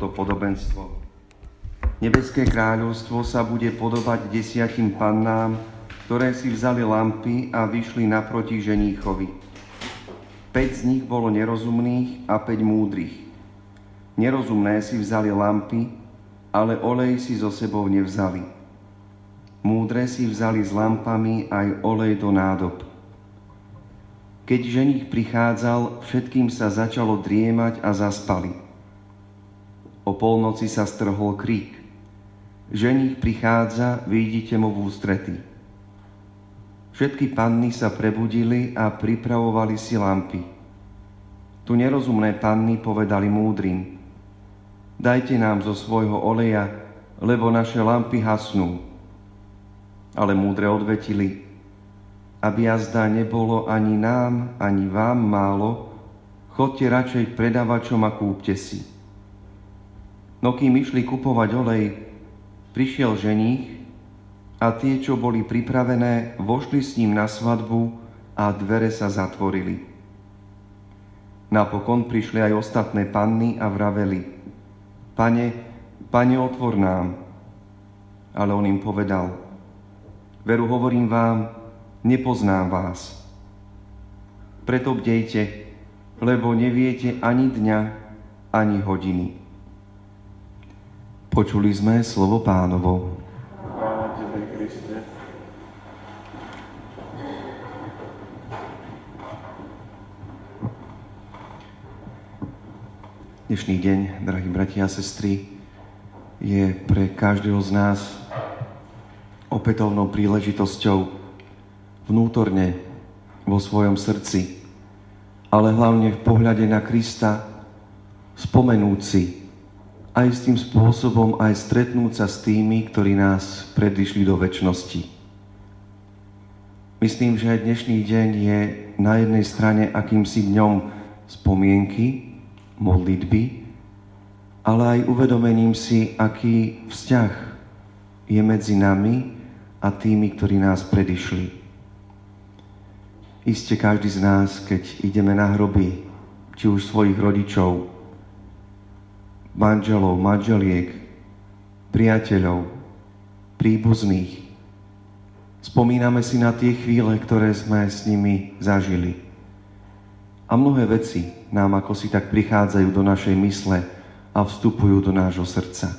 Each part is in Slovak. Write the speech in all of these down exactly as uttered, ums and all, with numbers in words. toto podobenstvo. Nebeské kráľovstvo sa bude podobať desiatim pannám, ktoré si vzali lampy a vyšli naproti ženíchovi. Päť z nich bolo nerozumných a päť múdrych. Nerozumné si vzali lampy, ale olej si so sebou nevzali. Múdre si vzali s lampami aj olej do nádob. Keď ženích prichádzal, všetkým sa začalo driemať a zaspali. O polnoci sa strhol krík. Ženích prichádza, vyjdite mu v ústrety. Všetky panny sa prebudili a pripravovali si lampy. Tu nerozumné panny povedali múdrym: dajte nám zo svojho oleja, lebo naše lampy hasnú. Ale múdre odvetili: aby azda nebolo ani nám, ani vám málo, chodte radšej k predavačom a kúpte si. No kým išli kupovať olej, prišiel ženích a tie, čo boli pripravené, vošli s ním na svadbu a dvere sa zatvorili. Napokon prišli aj ostatné panny a vraveli: Pane, pane, otvor nám. Ale on im povedal: veru hovorím vám, nepoznám vás. Preto bdejte, lebo neviete ani dňa, ani hodiny. Počuli sme slovo Pánovo. Chvála Tebe, Kriste. Dnešný deň, drahí bratia a sestry, je pre každého z nás opätovnou príležitosťou vnútorne, vo svojom srdci, ale hlavne v pohľade na Krista, spomenúť si aj s tým spôsobom, aj stretnúť sa s tými, ktorí nás predišli do večnosti. Myslím, že dnešný deň je na jednej strane akýmsi dňom spomienky, modlitby, ale aj uvedomením si, aký vzťah je medzi nami a tými, ktorí nás predišli. Iste každý z nás, keď ideme na hroby, či už svojich rodičov, manželov, manželiek, priateľov, príbuzných, spomíname si na tie chvíle, ktoré sme s nimi zažili. A mnohé veci nám ako si tak prichádzajú do našej mysle a vstupujú do nášho srdca.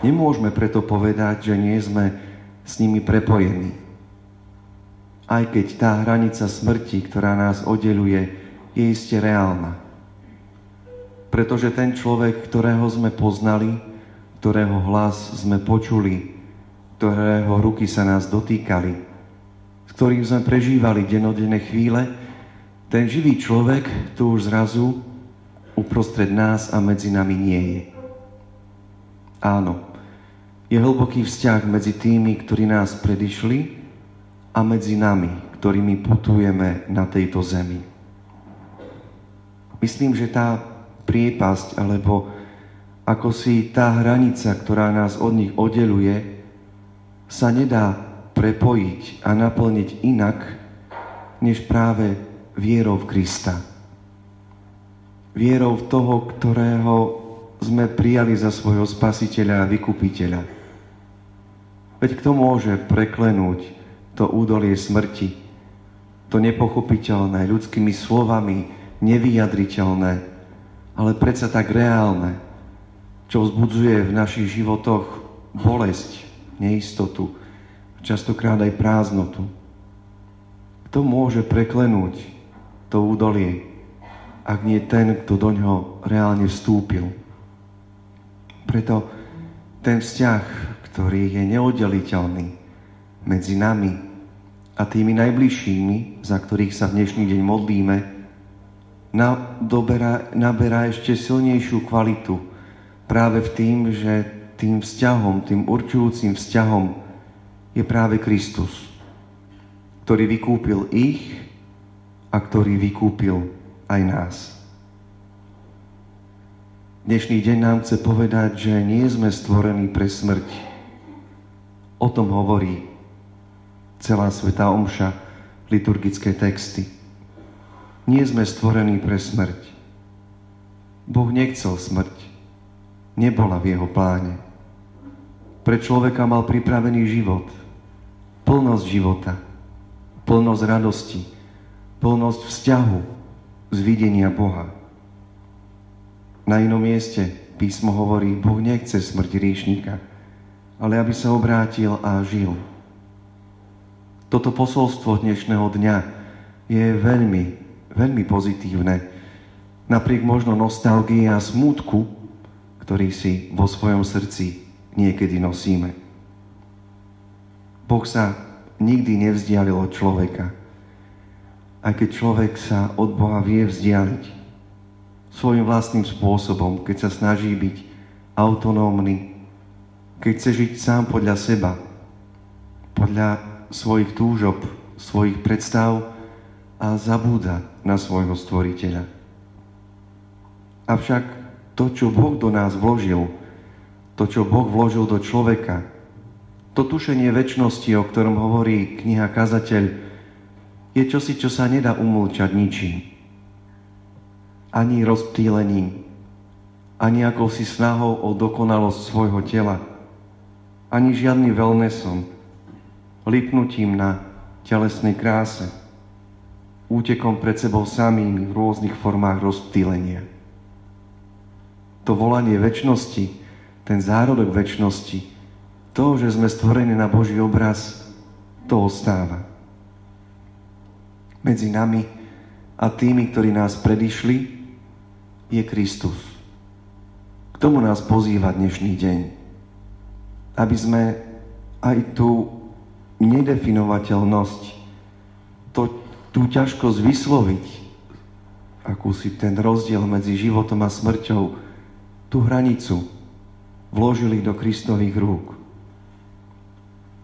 Nemôžeme preto povedať, že nie sme s nimi prepojení. Aj keď tá hranica smrti, ktorá nás oddeľuje, je iste reálna. Pretože ten človek, ktorého sme poznali, ktorého hlas sme počuli, ktorého ruky sa nás dotýkali, s ktorým sme prežívali dennodenné chvíle, ten živý človek tu už zrazu uprostred nás a medzi nami nie je. Áno, je hlboký vzťah medzi tými, ktorí nás predišli, a medzi nami, ktorými putujeme na tejto zemi. Myslím, že tá priepasť, alebo ako si tá hranica, ktorá nás od nich oddeľuje, sa nedá prepojiť a naplniť inak, než práve vierou v Krista. Vierou v toho, ktorého sme prijali za svojho spasiteľa a vykupiteľa. Veď kto môže preklenúť to údolie smrti, to nepochopiteľné, ľudskými slovami nevyjadriteľné, ale predsa tak reálne, čo vzbudzuje v našich životoch bolesť, neistotu, častokrát aj prázdnotu. Kto môže preklenúť to údolie, ak nie ten, kto do ňoho reálne vstúpil? Preto ten vzťah, ktorý je neoddeliteľný medzi nami a tými najbližšími, za ktorých sa dnešný deň modlíme, nadoberá, naberá ešte silnejšiu kvalitu práve v tým, že tým vzťahom, tým určujúcim vzťahom je práve Kristus, ktorý vykúpil ich a ktorý vykúpil aj nás. Dnešný deň nám chce povedať, že nie sme stvorení pre smrť. O tom hovorí celá svätá omša, liturgické texty. Nie sme stvorení pre smrť. Boh nechcel smrť. nebola v jeho pláne. Pre človeka mal pripravený život, plnosť života, plnosť radosti, plnosť vzťahu z videnia Boha. Na inom mieste písmo hovorí, Boh nechce smrť hriešnika, ale aby sa obrátil a žil. Toto posolstvo dnešného dňa je veľmi, veľmi pozitívne. Napriek možno nostalgii a smútku, ktorý si vo svojom srdci niekedy nosíme. Boh sa nikdy nevzdialil od človeka. Aj keď človek sa od Boha vie vzdialiť svojim vlastným spôsobom, keď sa snaží byť autonómny, keď chce žiť sám podľa seba, podľa svojich túžob, svojich predstav a zabúda na svojho stvoriteľa. Avšak to, čo Boh do nás vložil, to, čo Boh vložil do človeka, to tušenie večnosti, o ktorom hovorí kniha Kazateľ, je čosi, čo sa nedá umlčať ničím. Ani rozptýlením, ani akousi snahou o dokonalosť svojho tela, ani žiadny wellnessom, lipnutím na telesnej kráse, útekom pred sebou samým v rôznych formách rozptýlenia. To volanie večnosti, ten zárodok večnosti, to, že sme stvorení na Boží obraz, to ostáva. Medzi nami a tými, ktorí nás predišli, je Kristus. K tomu nás pozýva dnešný deň, aby sme aj tu nedefinovateľnosť, to, tú ťažkosť vysloviť, akúsi ten rozdiel medzi životom a smrťou, tú hranicu vložili do Kristových rúk.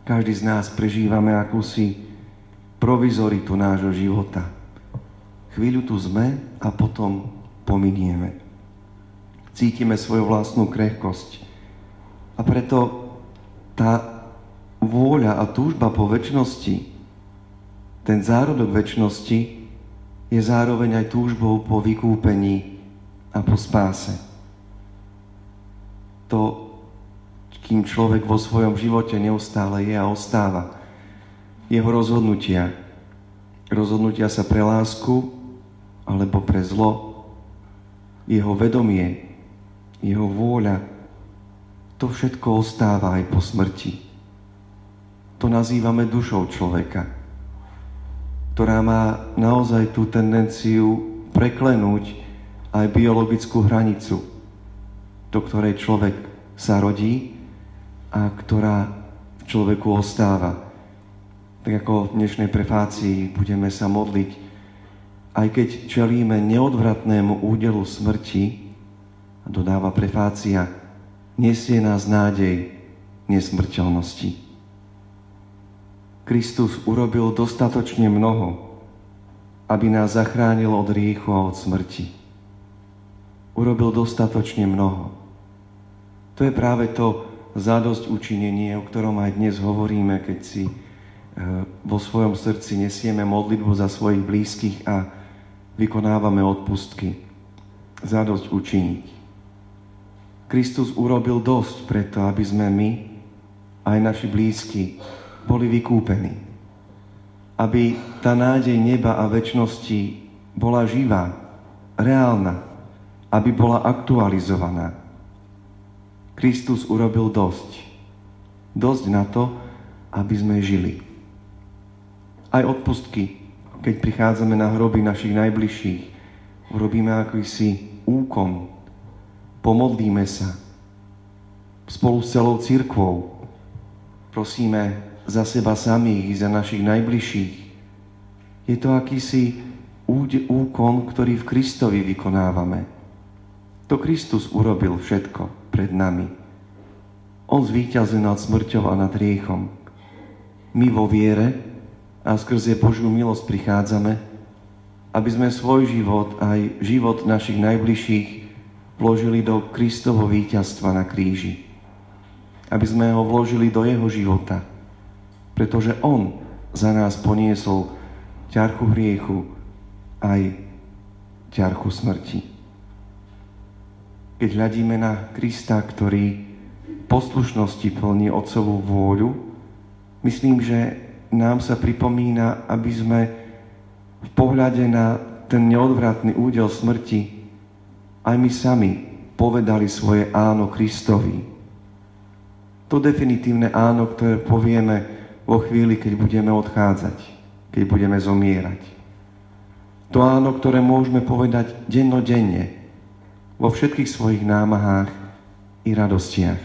Každý z nás prežívame akúsi provizoritu nášho života. Chvíľu tu sme a potom pominieme. Cítime svoju vlastnú krehkosť. A preto tá vôľa a túžba po večnosti, ten zárodok večnosti, je zároveň aj túžbou po vykúpení a po spáse. To, kým človek vo svojom živote neustále je a ostáva, jeho rozhodnutia, rozhodnutia sa pre lásku alebo pre zlo, jeho vedomie, jeho vôľa, to všetko ostáva aj po smrti. To nazývame dušou človeka, ktorá má naozaj tú tendenciu preklenúť aj biologickú hranicu, do ktorej človek sa rodí a ktorá v človeku ostáva. Tak ako v dnešnej prefácii budeme sa modliť, aj keď čelíme neodvratnému údelu smrti, dodáva prefácia, nesie nás nádej nesmrteľnosti. Kristus urobil dostatočne mnoho, aby nás zachránil od hriechu a od smrti. Urobil dostatočne mnoho. To je práve to zadosťučinenie, o ktorom aj dnes hovoríme, keď si vo svojom srdci nesieme modlitbu za svojich blízkych a vykonávame odpustky. Zadosťučiniť. Kristus urobil dosť preto, aby sme my, aj naši blízky, boli vykúpení. Aby tá nádej neba a večnosti bola živá, reálna, aby bola aktualizovaná. Kristus urobil dosť. Dosť na to, aby sme žili. Aj odpustky, keď prichádzame na hroby našich najbližších, urobíme akýsi úkon, pomodlíme sa spolu s celou cirkvou, prosíme za seba samých i za našich najbližších. Je to akýsi úkon, ktorý v Kristovi vykonávame. To Kristus urobil všetko pred nami. On zvíťazil nad smrťou a nad hriechom. My vo viere a skrze Božiu milosť prichádzame, aby sme svoj život aj život našich najbližších vložili do Kristovo víťazstva na kríži. Aby sme ho vložili do jeho života, pretože on za nás poniesol ťarchu hriechu aj ťarchu smrti. keď hľadíme na Krista, ktorý poslušnosti plní Otcovú vôľu, myslím, že nám sa pripomína, aby sme v pohľade na ten neodvratný údel smrti aj my sami povedali svoje áno Kristovi. To definitívne áno, ktoré povieme vo chvíli, keď budeme odchádzať, keď budeme zomierať. To áno, ktoré môžeme povedať dennodenne, vo všetkých svojich námahách i radostiach.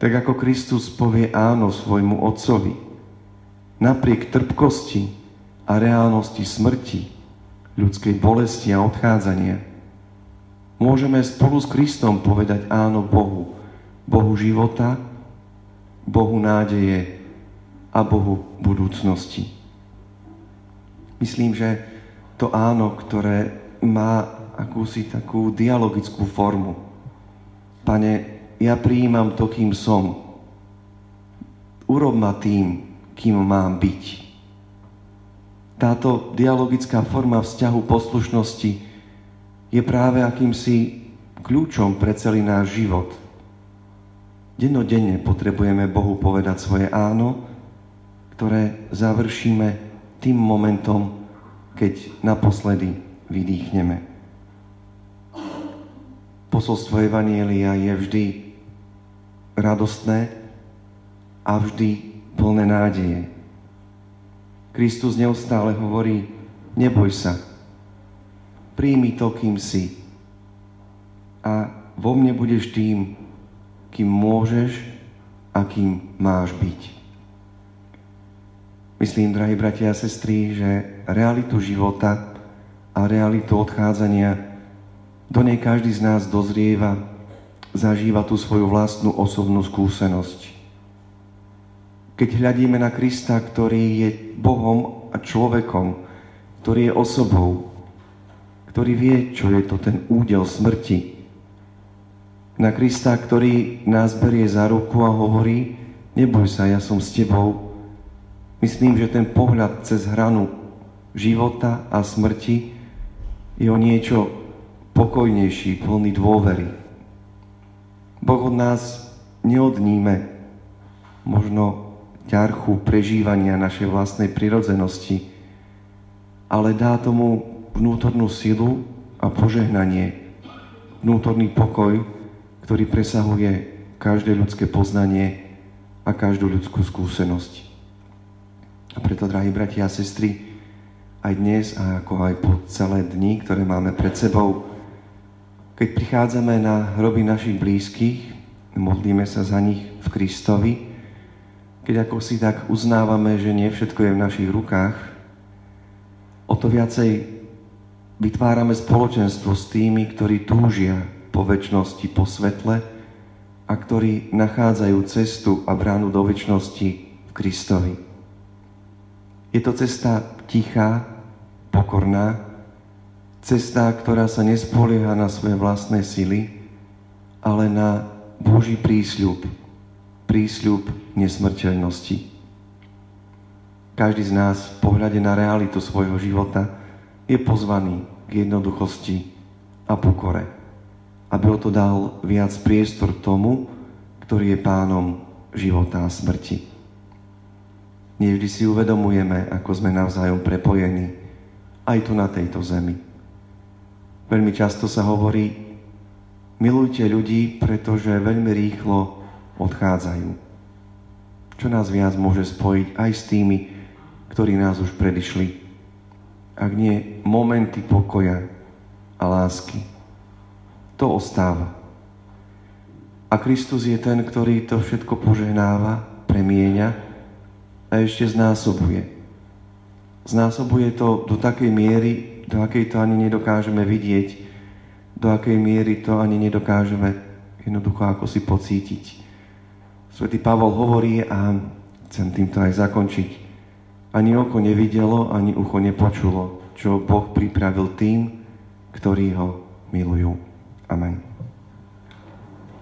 Tak ako Kristus povie áno svojmu Otcovi, napriek trpkosti a reálnosti smrti, ľudskej bolesti a odchádzania, môžeme spolu s Kristom povedať áno Bohu, Bohu života, Bohu nádeje a Bohu budúcnosti. Myslím, že to áno, ktoré má akúsi takú dialogickú formu. Pane, ja prijímam to, kým som. Urob ma tým, kým mám byť. Táto dialogická forma vzťahu poslušnosti je práve akýmsi kľúčom pre celý náš život. Dennodenne potrebujeme Bohu povedať svoje áno, ktoré završíme tým momentom, keď naposledy vydýchneme. Posolstvo Evanjelia je vždy radostné a vždy plné nádeje. Kristus neustále hovorí, neboj sa, príjmi to, kým si, a vo mne budeš tým, kým môžeš a kým máš byť. Myslím, drahí bratia a sestry, že realitu života a realitu odchádzania do nej každý z nás dozrieva, zažíva tú svoju vlastnú osobnú skúsenosť. Keď hľadíme na Krista, ktorý je Bohom a človekom, ktorý je osobou, ktorý vie, čo je to ten údel smrti, na Krista, ktorý nás berie za ruku a hovorí, neboj sa, ja som s tebou, myslím, že ten pohľad cez hranu života a smrti je o niečo pokojnejší, plný dôvery. Boh od nás neodníme možno ťarchu prežívania našej vlastnej prirodzenosti, ale dá tomu vnútornú silu a požehnanie, vnútorný pokoj, ktorý presahuje každé ľudské poznanie a každú ľudskú skúsenosť. A preto, drahí bratia a sestry, aj dnes, a ako aj po celé dni, ktoré máme pred sebou, keď prichádzame na hroby našich blízkych, modlíme sa za nich v Kristovi, keď ako si tak uznávame, že nie všetko je v našich rukách, o to viacej vytvárame spoločenstvo s tými, ktorí túžia po večnosti, po svetle a ktorí nachádzajú cestu a bránu do večnosti v Kristovi. Je to cesta tichá, pokorná, cesta, ktorá sa nespolieha na svoje vlastné sily, ale na Boží prísľub, prísľub nesmrteľnosti. Každý z nás v pohľade na realitu svojho života je pozvaný k jednoduchosti a pokore, aby o to dal viac priestor tomu, ktorý je pánom života a smrti. Nevždy si uvedomujeme, ako sme navzájom prepojení, aj tu na tejto zemi. Veľmi často sa hovorí, milujte ľudí, pretože veľmi rýchlo odchádzajú. Čo nás viac môže spojiť aj s tými, ktorí nás už predišli, ak nie momenty pokoja a lásky. To ostáva. A Kristus je ten, ktorý to všetko požehnáva, premieňa a ešte znásobuje. Znásobuje to do takej miery, do akej to ani nedokážeme vidieť, do akej miery to ani nedokážeme jednoducho ako si pocítiť. Svätý Pavol hovorí, a chcem týmto aj zakončiť, ani oko nevidelo, ani ucho nepočulo, čo Boh pripravil tým, ktorí ho milujú. Amen.